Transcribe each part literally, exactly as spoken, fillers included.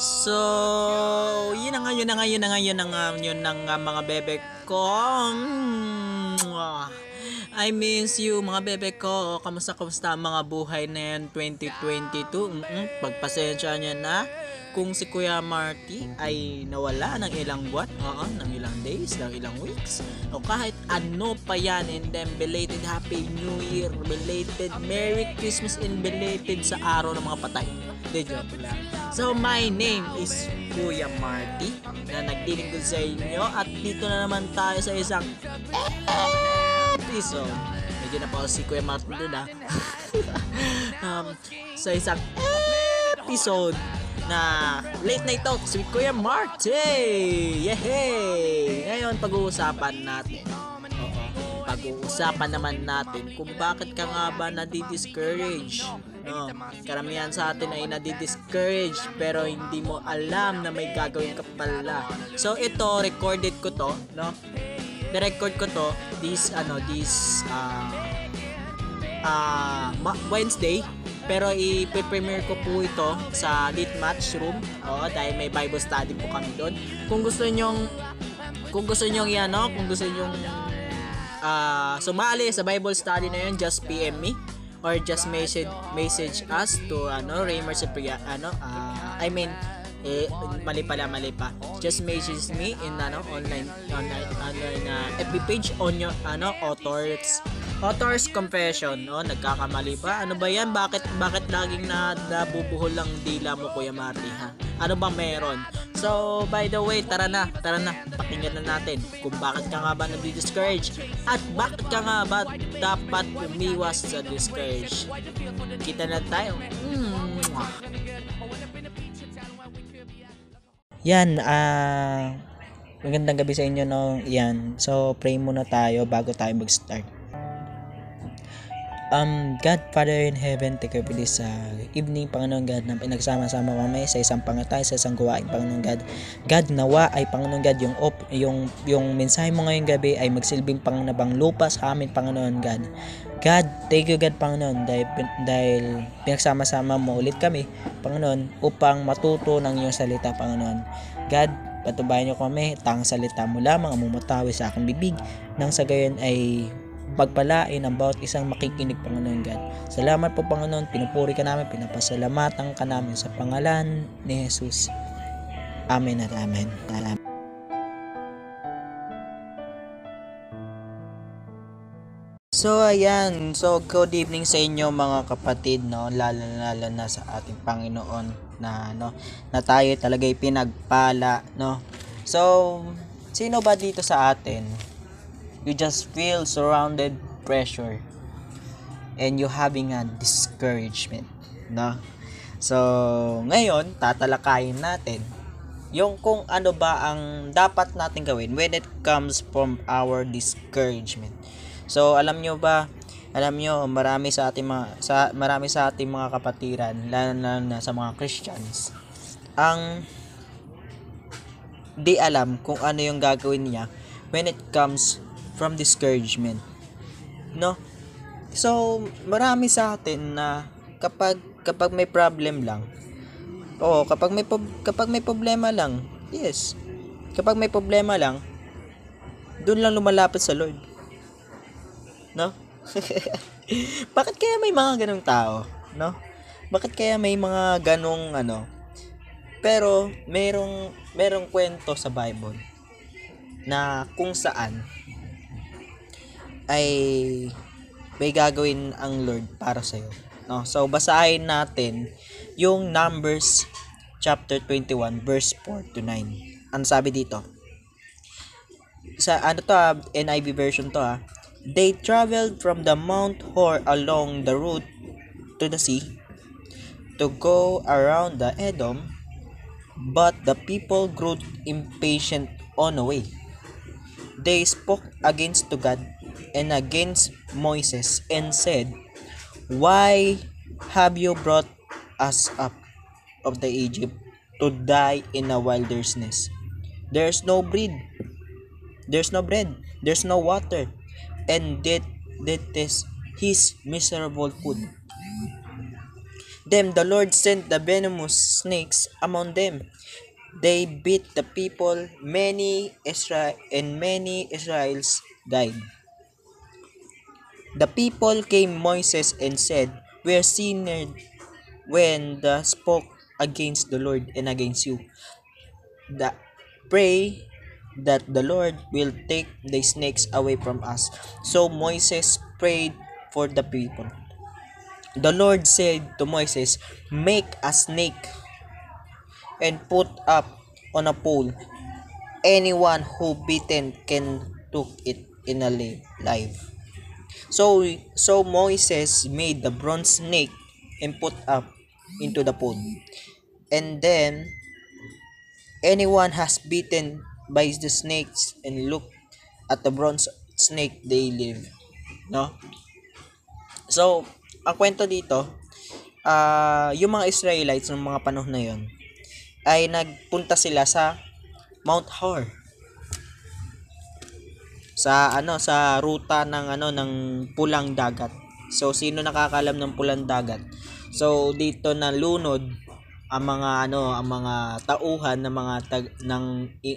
So, yun na nga, yun na nga, yun na nga, yun na nga, yun na nga mga bebe ko. I miss you mga bebe ko. Kamusta, kamusta mga buhay na yan twenty twenty-two? Mm-mm, pagpasensya niya na kung si Kuya Marty ay nawala ng ilang buwan, oo, ng ilang days, ng ilang weeks, o kahit ano pa yan. And then belated Happy New Year, belated Merry Christmas, and belated sa araw ng mga patay. De joke lang. So my name is Kuya Marty na nagtitingkol sa inyo, at dito na naman tayo sa isang episode. Medyo na pa si Kuya Marty doon ah. um, sa isang episode na Late Night Talks with Kuya Marty! Yehey! Ngayon, pag-uusapan natin. Oo, pag-uusapan naman natin kung bakit ka nga ba nadi-discourage. No, karamihan sa atin ay nadi-discourage pero hindi mo alam na may gagawin ka pala. So, ito, recorded ko to. No? Nirecord ko to this, ano, this, ah, uh, uh, Wednesday. Pero i-premiere ko po ito sa Lit Match Room. Oo, dahil may Bible study po kami doon. Kung gusto nyong, kung gusto nyong yan, no? Kung gusto nyong uh, sumali sa Bible study na yun, just P M me or just message message us to ano, Raymer Cyprian, ano, uh, I mean, eh, mali pala, mali pa. Just message me in ano, online, online, online uh, F B page on your, ano, authors. Author's confession, no? Nagkakamali pa. Ano ba yan? Bakit, bakit laging na nabubuhol lang dila mo, Kuya Marty, ha? Ano ba meron? So, by the way, tara na, tara na. Pakinggan na natin kung bakit ka nga ba nadi-discourage at bakit ka nga ba dapat umiwas sa discourage. Kita na tayo. Mm. Yan, ah... Uh, magandang gabi sa inyo, no? Yan. So, pray muna tayo bago tayo mag-start. Um, God, Father in Heaven, take care for this uh, evening, Panginoon God, na pinagsama-sama kami sa isang pangatay, sa isang gawain, Panginoon God. God, nawa ay, Panginoon God, yung, op, yung, yung mensahe mo ngayong gabi ay magsilbing pangnabang lupa sa amin, Panginoon God. God, thank you God, Panginoon, dahil, dahil pinagsama-sama mo ulit kami, Panginoon, upang matuto ng iyong salita, Panginoon. God, patubayan niyo kami, tang salita mo lamang ang mumutawi sa aking bibig, nang sa gayon ay pagpalain ang bawat isang makikinig, Panginoon God. Salamat po, Panginoon. Pinupuri ka namin, pinapasalamatan ka namin sa pangalan ni Jesus. Amen at amen. Amen. So, ayan. So, good evening sa inyo mga kapatid, no? Lalo-lalo na sa ating Panginoon na, no? Na tayo talaga pinagpala, no? So, sino ba dito sa atin? You just feel surrounded pressure and you having a discouragement, no? So, ngayon, tatalakayin natin yung kung ano ba ang dapat natin gawin when it comes from our discouragement. So, alam nyo ba, alam nyo, marami sa ating mga, sa, marami sa ating mga kapatiran, lalo na sa mga Christians, ang di alam kung ano yung gagawin niya when it comes from discouragement, no? So, marami sa atin na kapag kapag may problem lang, oo, kapag may kapag may problema lang, yes, kapag may problema lang, doon lang lumalapit sa Lord, no? Bakit kaya may mga ganong tao, no? Bakit kaya may mga ganong ano? Pero merong merong kwento sa Bible na kung saan ay may gagawin ang Lord para sa'yo, no? So, basahin natin yung Numbers chapter twenty-one verse four to nine. Ano sabi dito? Sa ano to, ah, N I V version to, ah. They traveled from the Mount Hor along the route to the sea to go around the Edom, but the people grew impatient on the way. They spoke against to God and against Moses and said, "Why have you brought us up of the Egypt to die in a wilderness? There's no bread, there's no bread, there's no water, and that that is his miserable food." them, the Lord sent the venomous snakes among them. They bit the people, many Israel and many Israelites died. The people came to Moses and said, "We are sinners when they spoke against the Lord and against you. The, pray that the Lord will take the snakes away from us." So Moses prayed for the people. The Lord said to Moses, "Make a snake and put up on a pole. Anyone who bitten can cook it in a live." So so Moses made the bronze snake and put up into the pole. And then anyone has bitten by the snakes and look at the bronze snake, they live. No? So, ang kwento dito, uh, yung mga Israelites ng mga panahon na yon ay nagpunta sila sa Mount Hor. Sa ano, sa ruta ng ano ng pulang dagat. So sino nakakalam ng pulang dagat? So dito na lunod ang mga ano, ang mga tauhan ng mga tag, ng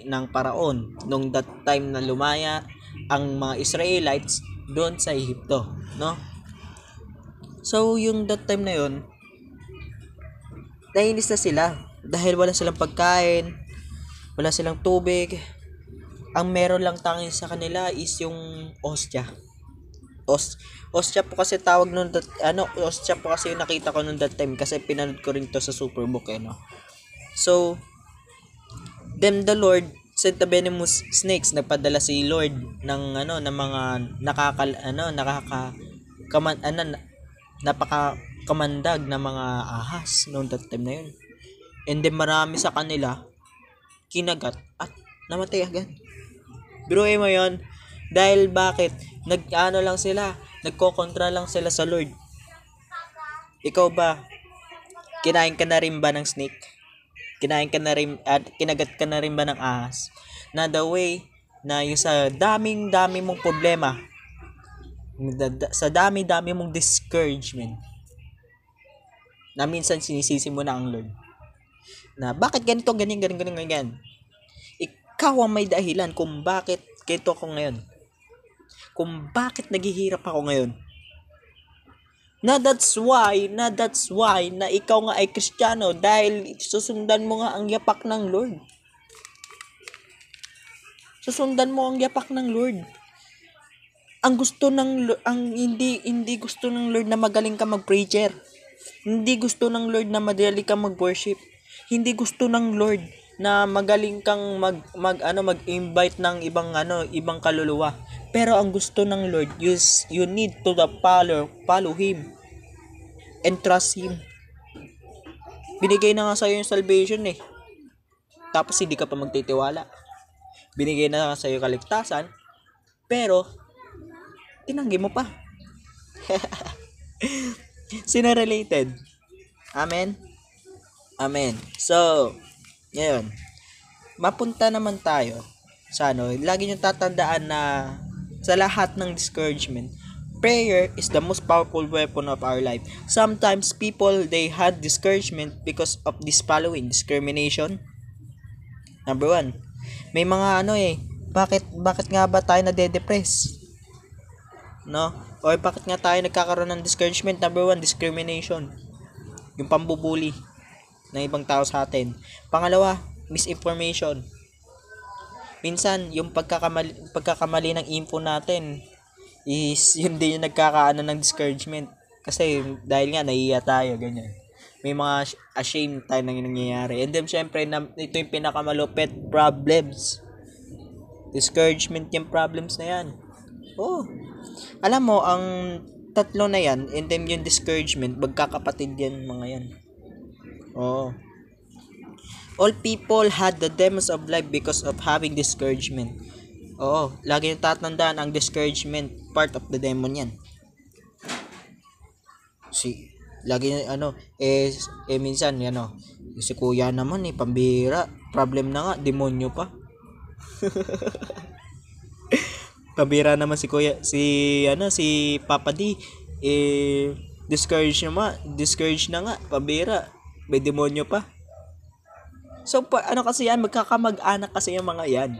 ng paraon nung that time na lumaya ang mga Israelites doon sa Ehipto, no? So yung that time na yon, nainis na sila dahil wala silang pagkain, wala silang tubig. Ang meron lang tanging sa kanila is yung ostya. Os, ostya po kasi tawag nun, that, ano, ostya po kasi yung nakita ko noon that time kasi pinanood ko rin to sa Superbook, eh, no? So, then the Lord sent the venomous snakes. Nagpadala si Lord ng, ano, ng mga nakakal, ano, nakakakaman, ano, napakakamandag na mga ahas noon that time na yun. And then marami sa kanila, kinagat at namatay agad. Biruin mo yun, dahil bakit, nag-ano lang sila, nagkokontra lang sila sa Lord. Ikaw ba, kinain ka na rin ba ng snake? Kinain ka na rin, at kinagat ka na rin ba ng ahas? Na the way, na yung sa daming-dami mong problema, sa dami-dami mong discouragement, na minsan sinisisi mo na ang Lord. Na bakit ganito, ganyan, ganyan, ganyan, ganyan. Ikaw ang may dahilan kung bakit keto ako ngayon. Kung bakit naghihirap ako ngayon. Na that's why, na that's why, na ikaw nga ay Kristiyano dahil susundan mo nga ang yapak ng Lord. Susundan mo ang yapak ng Lord. Ang gusto ng, ang hindi, hindi gusto ng Lord na magaling ka mag-preacher. Hindi gusto ng Lord na madali ka mag-worship. Hindi gusto ng Lord na magaling kang mag mag ano mag-invite ng ibang ano ibang kaluluwa, pero ang gusto ng Lord is you need to the follow follow him and trust him. Binigay na nga sa iyo yung salvation, eh, tapos hindi ka pa magtitiwala. Binigay na nga sa iyo kaligtasan pero tinanggi mo pa. Sina related? Amen. Amen. So ngayon, mapunta naman tayo sa ano, lagi niyong tatandaan na sa lahat ng discouragement, prayer is the most powerful weapon of our life. Sometimes people, they had discouragement because of this following: discrimination. Number one, may mga ano eh, bakit, bakit nga ba tayo nade-depress? No? O bakit nga tayo nagkakaroon ng discouragement? Number one, discrimination. Yung pambubuli ng ibang tao sa atin. Pangalawa, misinformation. Minsan, yung pagkakamali, pagkakamali ng info natin is yun din yung nagkakaano ng discouragement. Kasi dahil nga, nahiya tayo, ganyan. May mga ashamed tayo nang nangyayari. And then, syempre, na, ito yung pinakamalupit, problems. Discouragement yung problems na yan. Oh, alam mo, ang tatlo na yan, and then yung discouragement, magkakapatid yan mga yan. Oh. All people had the demons of life because of having discouragement. Oh, lagi niyong tatandaan ang discouragement, part of the demon 'yan. Si lagi ano, eh, eh minsan 'yan, oh. Si Kuya naman eh pambira, problem na nga, demonyo pa. Pambira naman si Kuya, si ano si Papa D, eh Discourage na ma, discourage na nga, pabira, may demonyo pa. So, pa, ano kasi yan, magkakamag-anak kasi yung mga yan.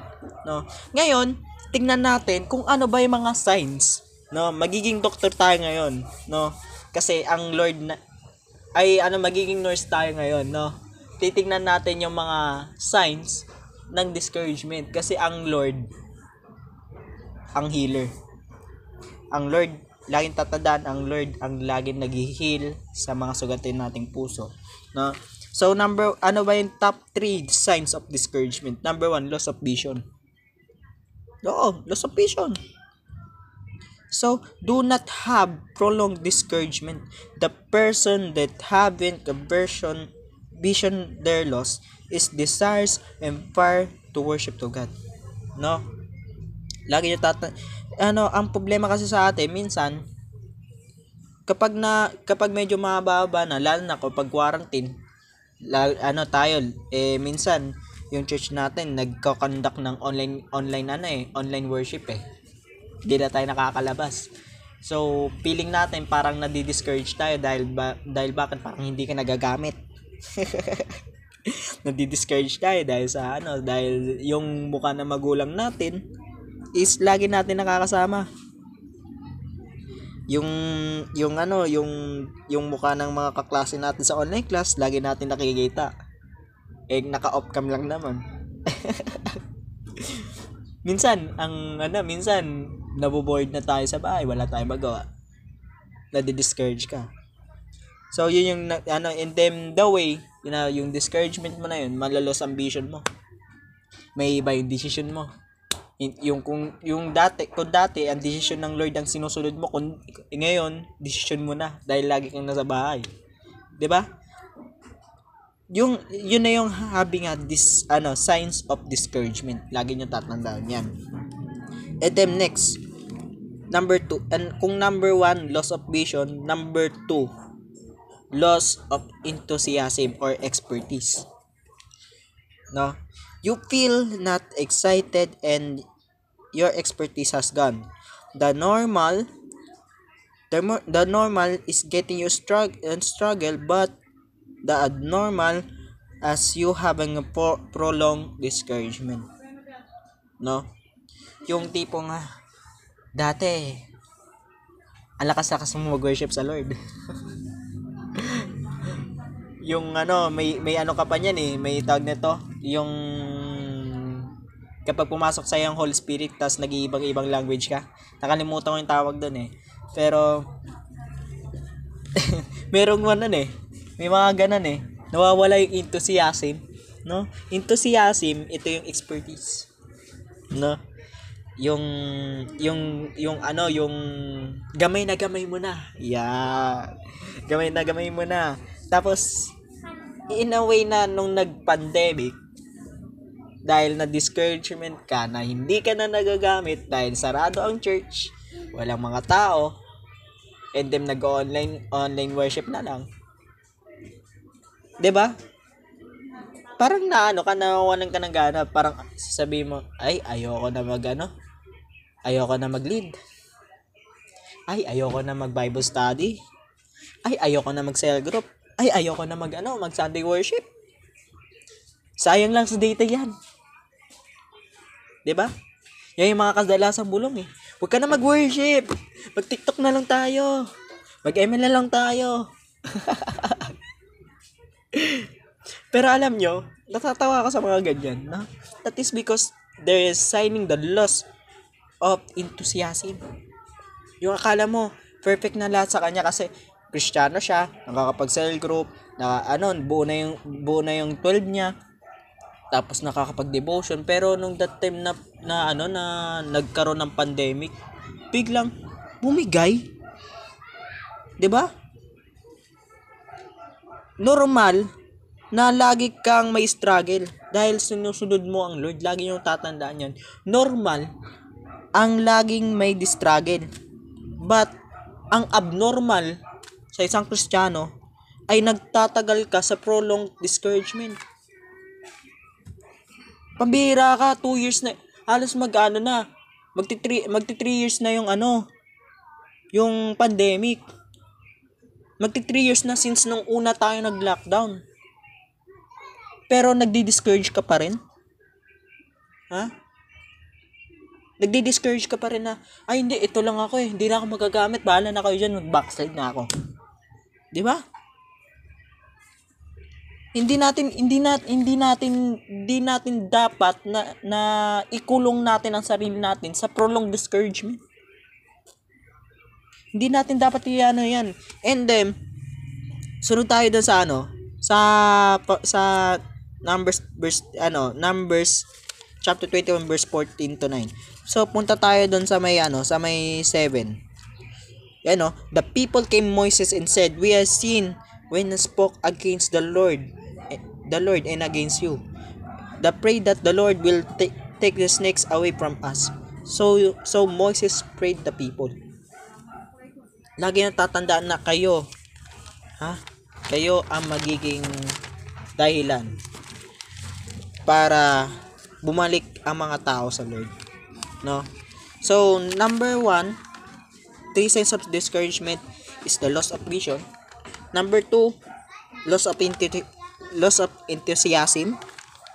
No? Ngayon, tingnan natin kung ano ba yung mga signs. No? Magiging doktor tayo ngayon. No? Kasi ang Lord na, ay ano, magiging nurse tayo ngayon. No? Titingnan natin yung mga signs ng discouragement. Kasi ang Lord, ang healer. Ang Lord, laging tatandaan, ang Lord ang laging nag-heal sa mga sugatin nating puso. No? So, number, ano ba yung top three signs of discouragement? Number one, loss of vision. Oo, loss of vision. So, do not have prolonged discouragement. The person that haven't a vision, vision their loss is desires and fire to worship to God. No? Lagi nyo tata... Ano, ang problema kasi sa atin, minsan, kapag na, kapag medyo mahaba-haba na, lalo na kapag quarantine, La, ano tayo eh minsan yung church natin nagko-conduct ng online online ano eh online worship eh. Hindi na tayo nakakalabas. So feeling natin parang nadi-discourage tayo dahil ba, dahil bakit parang hindi ka nagagamit. Nadi-discourage tayo dahil sa ano dahil yung mukha ng magulang natin is lagi natin nakakasama. yung yung ano yung yung mukha ng mga kaklase natin sa online class lagi natin nakikita eh naka-off cam lang naman. Minsan ang ano minsan nabobored na tayo sa bahay, wala tayong magawa, nadi-discourage ka. So yun yung ano in them the way you know, yung discouragement mo na yun, malalos ambition mo, may iba yung decision mo. Yung kung yung dati, kung dati ang decision ng Lord ang sinusunod mo, kung ngayon decision mo na dahil lagi kang nasa bahay. 'Di ba? Yung yun na yung having a this ano signs of discouragement. Lagi niyo tatandaan 'yan. And then next, number two. And kung number one, loss of vision, number two, loss of enthusiasm or expertise. No? You feel not excited and your expertise has gone. The normal, the, the normal is getting you struggle and struggle, but the abnormal as you having a pro- prolonged discouragement. No? Yung tipong ah, dati, ang lakas-lakas mo mag-worship sa Lord. Yung ano, may may ano ka pa niyan eh, may tawag nito, yung kapag pumasok sa'yo ang Holy Spirit tapos nag-iibang-ibang language ka, nakalimutan ko yung tawag doon eh, pero merong ano eh, may mga ganun eh, nawawala yung enthusiasm. No, enthusiasm, ito yung expertise. No, yung yung yung ano yung gamay na gamay mo na, yeah, gamay na gamay mo na. Tapos in a way na nung nag-pandemic, dahil na discouragement ka na hindi ka na nagagamit dahil sarado ang church, walang mga tao, and then nag-online online worship na lang. 'Di ba? Parang naano ka, nawawalan ka ng gana, parang sasabihin mo, ay ayoko na magano. Ayoko na mag-lead. Ay ayoko na mag-Bible study. Ay ayoko na mag-cell group. Ay ayoko na magano, mag-Sunday worship. Sayang lang sa data 'yan. 'Di ba? Yan yung mga kadalasang bulong eh. Huwag ka na mag-worship. Mag-TikTok na lang tayo. Mag-M L na lang tayo. Pero alam nyo, natatawa ako sa mga ganyan, no? That is because there is signing the loss of enthusiasm. Yung akala mo perfect na lahat sa kanya kasi Kristiyano siya, nakakapag-cell group, na ano, buo na yung buo na yung twelve niya. Tapos nakakapag-devotion, pero nung that time na, na ano na nagkaroon ng pandemic, biglang bumigay. 'Di ba? Normal na lagi kang may struggle dahil sinusunod mo ang Lord. Lagi niyong tatandaan 'yan. Normal ang laging may struggle. But ang abnormal sa isang Kristiyano ay nagtatagal ka sa prolonged discouragement. Pambihira ka, two years na, halos mag-ano na, magti-three magti-three years na yung ano, yung pandemic. Magti three years na since nung una tayo nag-lockdown. Pero nagdi-discourage ka pa rin? Ha? Nagdi-discourage ka pa rin na, ay hindi, ito lang ako eh. Hindi na ako magagamit. Bahala na kayo dyan. Mag-backslide na ako. Di ba? Hindi natin, hindi natin, hindi natin, hindi natin dapat na, na ikulong natin ang sarili natin sa prolonged discouragement. Hindi natin dapat iano yan. And then, sunod tayo doon sa ano, sa, sa numbers, verse, ano, numbers, chapter twenty-one, verse fourteen to nine. So, punta tayo doon sa may, ano, sa may seven. Yan o, the people came Moses and said, we have sinned when I spoke against the Lord, the Lord and against you. The pray that the Lord will t- take the snakes away from us. So, so Moses prayed the people. Lagi natatandaan na kayo, ha? Kayo ang magiging dahilan para bumalik ang mga tao sa Lord, no? So, number one, three signs of discouragement is the loss of vision. Number two, loss of intu- loss of enthusiasm.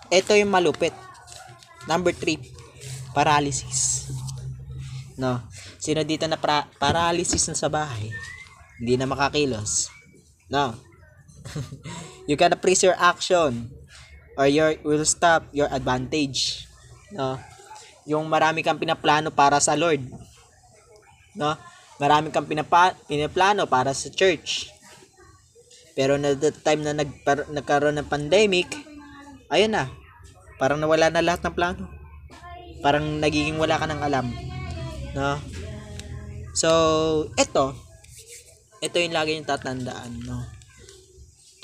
Ito yung malupit. Number three, paralysis. No. Sino dito na pra- paralysis na sa bahay? Hindi na makakilos. No. You gotta press your action or you will stop your advantage. No. Yung marami kang pinaplano para sa Lord. No. Marami kang pinapa- pinaplano para sa church. Pero na the time na nag- par- nagkaroon ng pandemic, ayun na. Parang nawala na lahat ng plano. Parang nagiging wala ka ng alam. No. So, ito ito yung lagi yung tatandaan, no.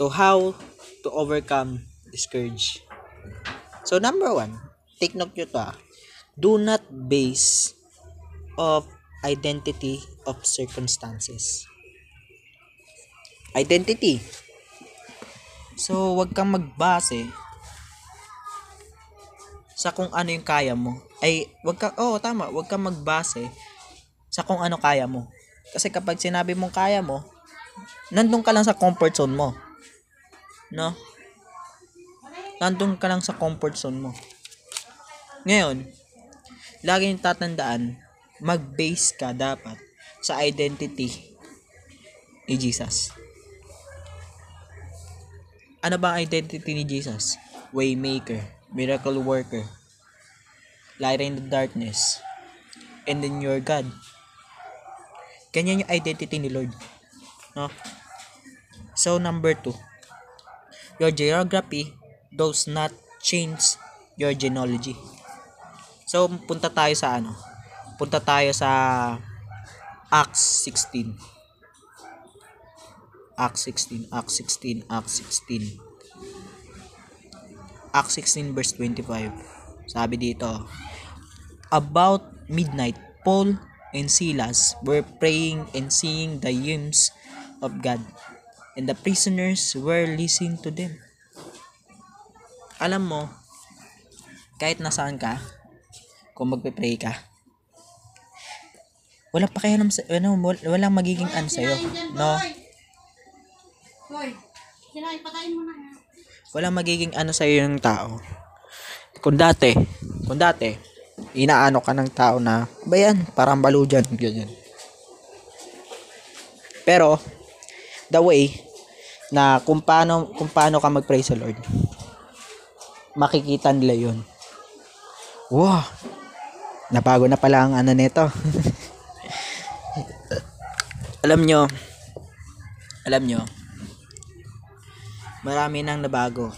To how to overcome discourage. So, number one, take note nyo to, ah. Do not base of identity of circumstances. Identity. So, wag kang magbase sa kung ano yung kaya mo. Ay, wag ka, oo, oh, tama, wag kang magbase sa kung ano kaya mo. Kasi kapag sinabi mong kaya mo, nandun ka lang sa comfort zone mo. No? Nandun ka lang sa comfort zone mo. Ngayon, lagi yung tatandaan, mag-base ka dapat sa identity ni Jesus. Ano ba ang identity ni Jesus? Waymaker, miracle worker, light in the darkness, and then your God. Ganyan yung identity ni Lord, no? So, number two, your geography does not change your genealogy. So, punta tayo sa ano? Punta tayo sa Acts sixteen. Acts sixteen, Acts sixteen, Acts sixteen. Acts sixteen verse twenty-five. Sabi dito, about midnight, Paul and Silas were praying and singing the hymns of God, and the prisoners were listening to them. Alam mo, kahit nasaan ka, kung magpe-pray ka, walang pakialam sa, ano, walang magiging ano sa'yo, no? Walang magiging ano sa'yo yung tao. Kung dati, kung dati, inaano ka ng tao na, ba yan, parang balo dyan, ganyan. Pero, the way, na kung paano, kung paano ka mag-pray sa Lord, makikita nila yun. Wow, nabago na pala ang ano neto. alam nyo, alam nyo, marami nang nabago.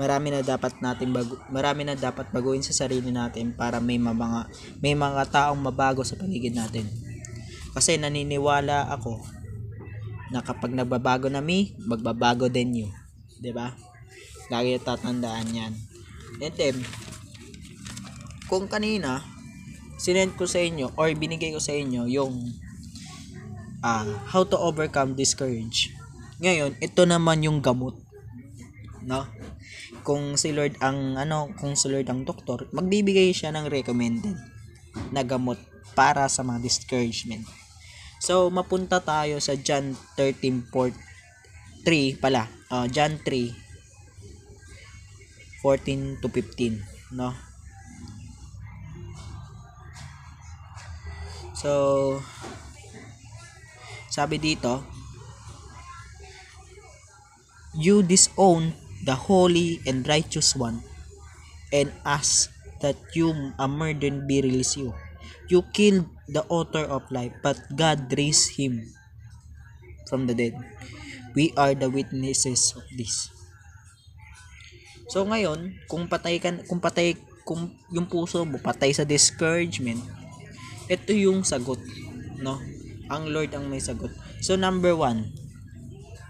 Marami na dapat natin bago, marami na dapat baguhin sa sarili natin para may mga may mga taong mabago sa paligid natin. Kasi naniniwala ako na kapag nagbabago na me, magbabago din you, 'di ba? Lagi tatandaan 'yan. And then, kung kanina sinend ko sa inyo or binigay ko sa inyo yung uh, how to overcome discourage. Ngayon, ito naman yung gamot, no? Kung si Lord ang ano, kung si Lord ang doktor, magbibigay siya ng recommended na gamot para sa mga discouragement. So, mapunta tayo sa John thirteen, four, three pala. Uh, John three, fourteen to fifteen. No? So, sabi dito, you disown the holy and righteous one and ask that you a murderer be released you. You killed the author of life, but God raised him from the dead. We are the witnesses of this. So ngayon, kung patay ka, kung patay, kung yung puso mo patay sa discouragement, ito yung sagot, no? Ang Lord ang may sagot. So number one,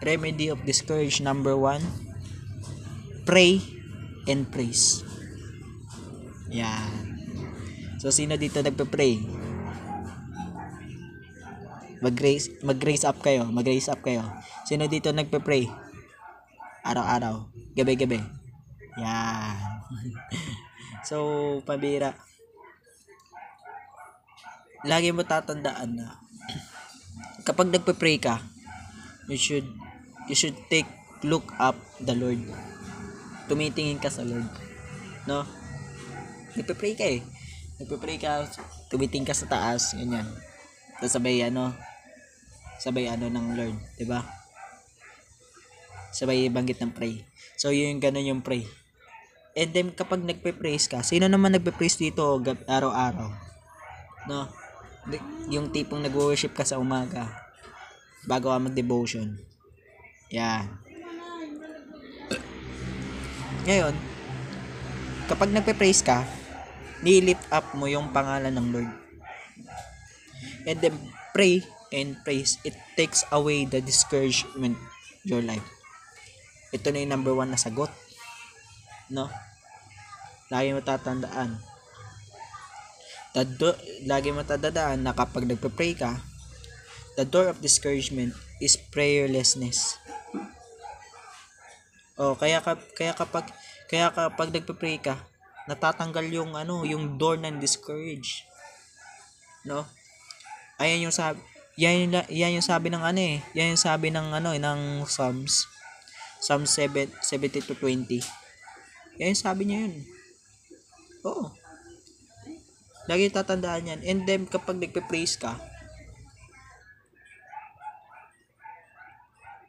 remedy of discourage, number one, pray and praise. Yan. So, sino dito nagpe-pray? Mag-raise, mag-raise up kayo. Mag-raise up kayo. Sino dito nagpe-pray? Araw-araw. Gabi-gabi. Yan. So, pabira. Lagi mo tatandaan na kapag nagpe-pray ka, you should, you should take look up the Lord. Tumitingin ka sa Lord. No? Nagpe-pray ka eh. Nagpe-pray ka, tumiting ka sa taas, ganyan. Tapos sabay ano, sabay ano ng Lord, diba? Sabay banggit ng pray. So, yun yung ganun yung pray. And then, kapag nagpe-praise ka, sino naman nagpe-praise dito araw-araw? No? Yung tipong nag-worship ka sa umaga, bago ka mag-devotion. Yan. Ngayon, kapag nagpe-praise ka, nilift up mo yung pangalan ng Lord. And then pray and praise. It takes away the discouragement your life. Ito na yung number one na sagot. No? Lagi mo tatandaan. The do- Lagi mo tatandaan na kapag nagpe-pray ka, the door of discouragement is prayerlessness. Oh, kaya ka kaya kapag kaya kapag nagpe-pray ka, natatanggal yung ano, yung door ng discourage. No? Ayan yung sabi, yan yung, yan yung sabi ng ano eh, yan yung sabi ng ano, ng Psalms. Psalms seventy to twenty. Yan yung sabi niya yun. Oo. Lagi tatandaan yan. And then, kapag nagpe-praise ka,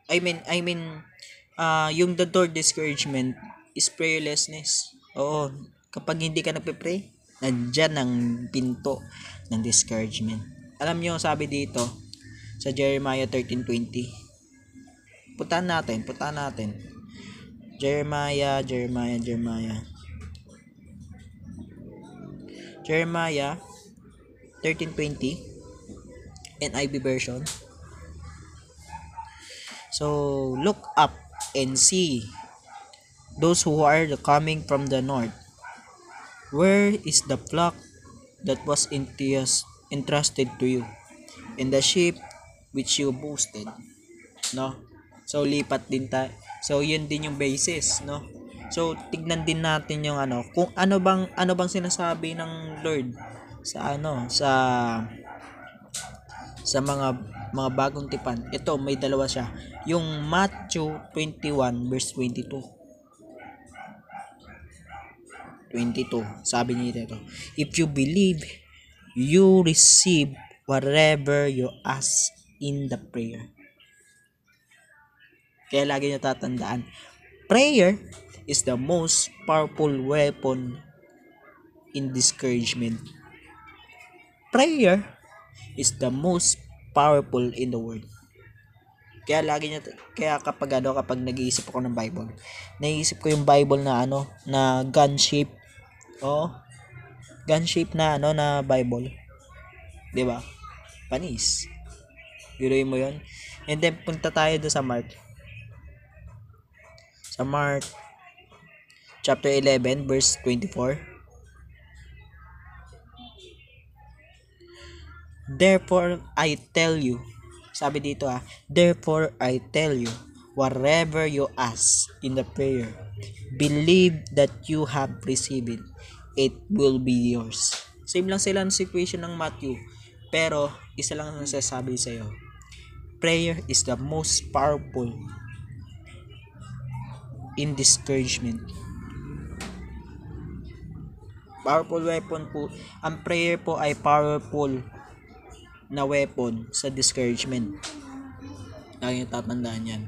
I mean, I mean, uh, yung the door discouragement is prayerlessness. Oo, kapag hindi ka nagpe-pray, nandiyan ang pinto ng discouragement. Alam nyo, sabi dito sa Jeremiah thirteen twenty. Putan natin, putan natin. Jeremiah, Jeremiah, Jeremiah. Jeremiah thirteen twenty, N I V version. So, look up and see those who are coming from the north. Where is the flock that was entrusted to you, and the sheep which you boosted? No? So, lipat din tayo. So, yun din yung basis, no? So, tignan din natin yung ano, kung ano bang, ano bang sinasabi ng Lord sa ano, sa sa mga mga bagong tipan. Ito, may dalawa siya. Yung Matthew twenty-one verse twenty-two. twenty-two. Sabi niya dito, if you believe, you receive whatever you ask in the prayer. Kaya lagi niyo tatandaan, prayer is the most powerful weapon in discouragement. Prayer is the most powerful in the world. Kaya lagi niya, kaya kapag ano, kapag nag-iisip ako ng Bible, naiisip ko yung Bible na ano, na gun shape. Oo. Oh, gun shape na ano, na Bible. 'Di ba? Panis. Biruin mo 'yon. And then punta tayo do sa Mark. Sa Mark chapter eleven verse twenty-four. Therefore I tell you, sabi dito ah, therefore I tell you, whatever you ask in the prayer, believe that you have received it, it will be yours. Same lang sila ng situation ng Matthew. Pero isa lang ang nasasabi sa'yo, prayer is the most powerful in discouragement. Powerful weapon po. Ang prayer po ay powerful na weapon sa discouragement. Lagi yung tatandaan yan.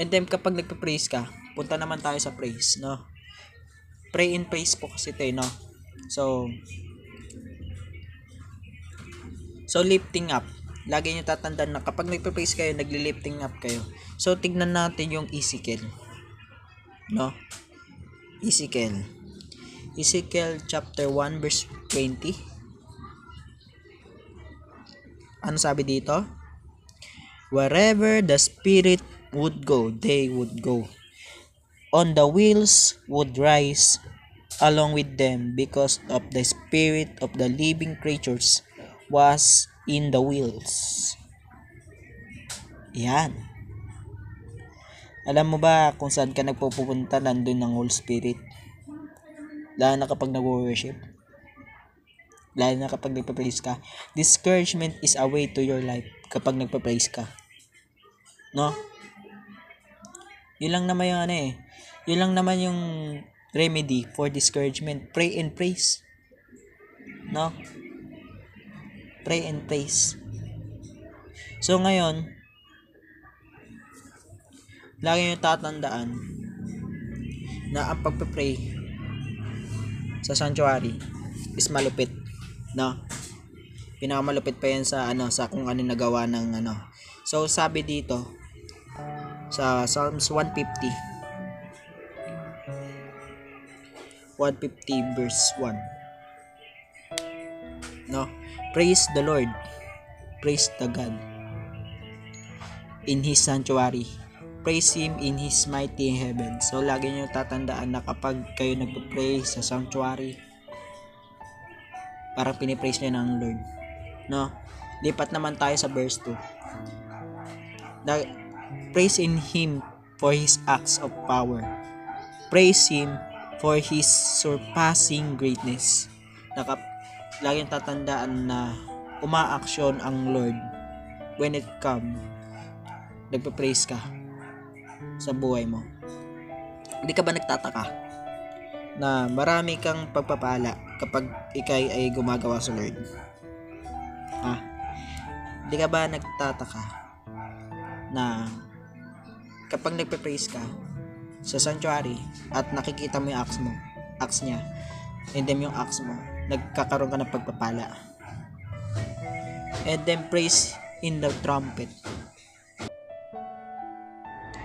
And then kapag nagpa-praise ka, punta naman tayo sa praise, no? Pray in praise po kasi tayo, no? So, so lifting up. Lagi nyo tatandaan na kapag nagpa-praise kayo, nagli-lifting up kayo. So, tignan natin yung Ezekiel. No? Ezekiel. Ezekiel chapter one verse twenty. Ano sabi dito? Wherever the spirit would go, they would go. On the wheels would rise along with them because of the spirit of the living creatures was in the wheels. Yan. Alam mo ba kung saan ka nagpupunta, nandun ng Holy Spirit? Lalo na kapag nag-worship. Lalo na kapag nagpa-praise ka. Discouragement is a way to your life kapag nagpa-praise ka. No? Yun lang naman yung ano eh. Yun lang naman yung remedy for discouragement. Pray and praise. No? Pray and praise. So ngayon, lagi nyo tatandaan na ang pagpe-pray sa sanctuary is malupit, no? Pinakamalupit pa yan sa ano, sa kung ano nagawa ng ano. So sabi dito sa Psalms one fifty verse one, no? Praise the Lord, praise the God in His sanctuary, praise Him in His mighty heaven. So lagi nyo tatandaan na kapag kayo nagpa-pray sa sanctuary, parang pinipraise nyo ng Lord, no? Lipat naman tayo sa verse two. The, praise in Him for His acts of power, praise Him for His surpassing greatness. Nakap Laging tatandaan na umaaksyon ang Lord when it comes, nagpa-praise ka sa buhay mo. Hindi ka ba nagtataka na marami kang pagpapala kapag ikay ay gumagawa sa Lord? Ha? Hindi ka ba nagtataka na kapag nagpa-praise ka sa sanctuary at nakikita mo yung acts mo, acts niya, and then yung acts mo, nagkakaroon ka ng pagpapala. And then praise in the trumpet.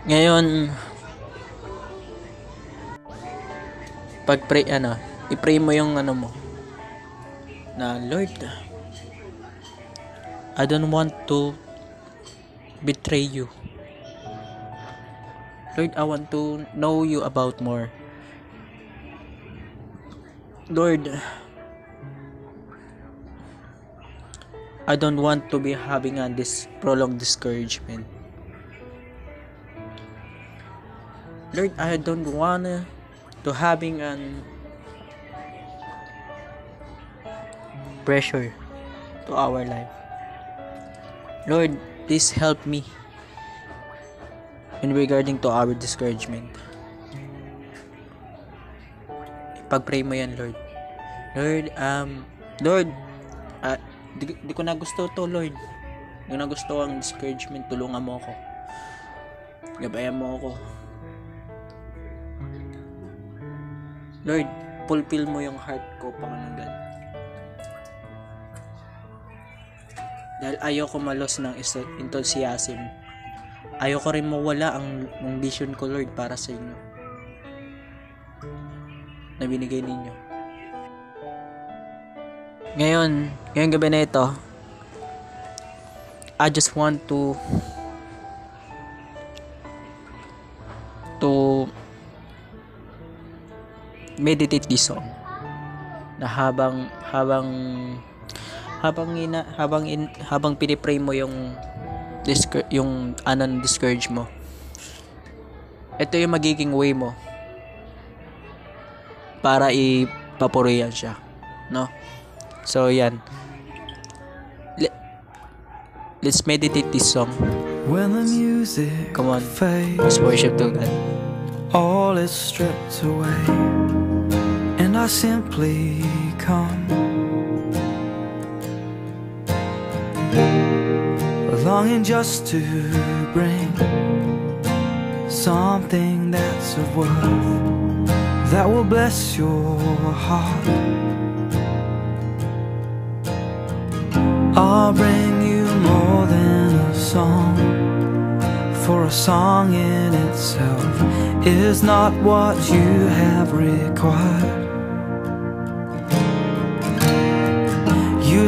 Ngayon, pag-pray, ano, i-pray mo yung ano mo, na Lord, I don't want to betray you. Lord, I want to know you about more. Lord, I don't want to be having a this prolonged discouragement. Lord, I don't want to having an pressure to our life. Lord, please help me in regarding to our discouragement. Ipag-pray mo yan, Lord. Lord, um, Lord, ah, uh, Di, di ko na gusto to, Lord. Di ko na gusto ang discouragement. Tulungan mo ako. Gabayan mo ako. Lord, fulfill mo yung heart ko, Panginoon God. Dahil ayoko malos ng enthusiasm. Ayoko rin mawala ang, ang vision ko, Lord, para sa inyo. Na binigay ninyo. Ngayon, ngayong gabi na ito, I just want to to meditate this song na habang habang habang ina, habang in, habang pinipray mo yung yung anong discourage mo. Ito yung magiging way mo para ipapurihan siya, no? So yan. Let's meditate this song. When the music Come on, fades, let's worship to God. All is stripped away, and I simply come, longing just to bring something that's of worth, that will bless your heart. I'll bring you more than a song, for a song in itself is not what you have required. You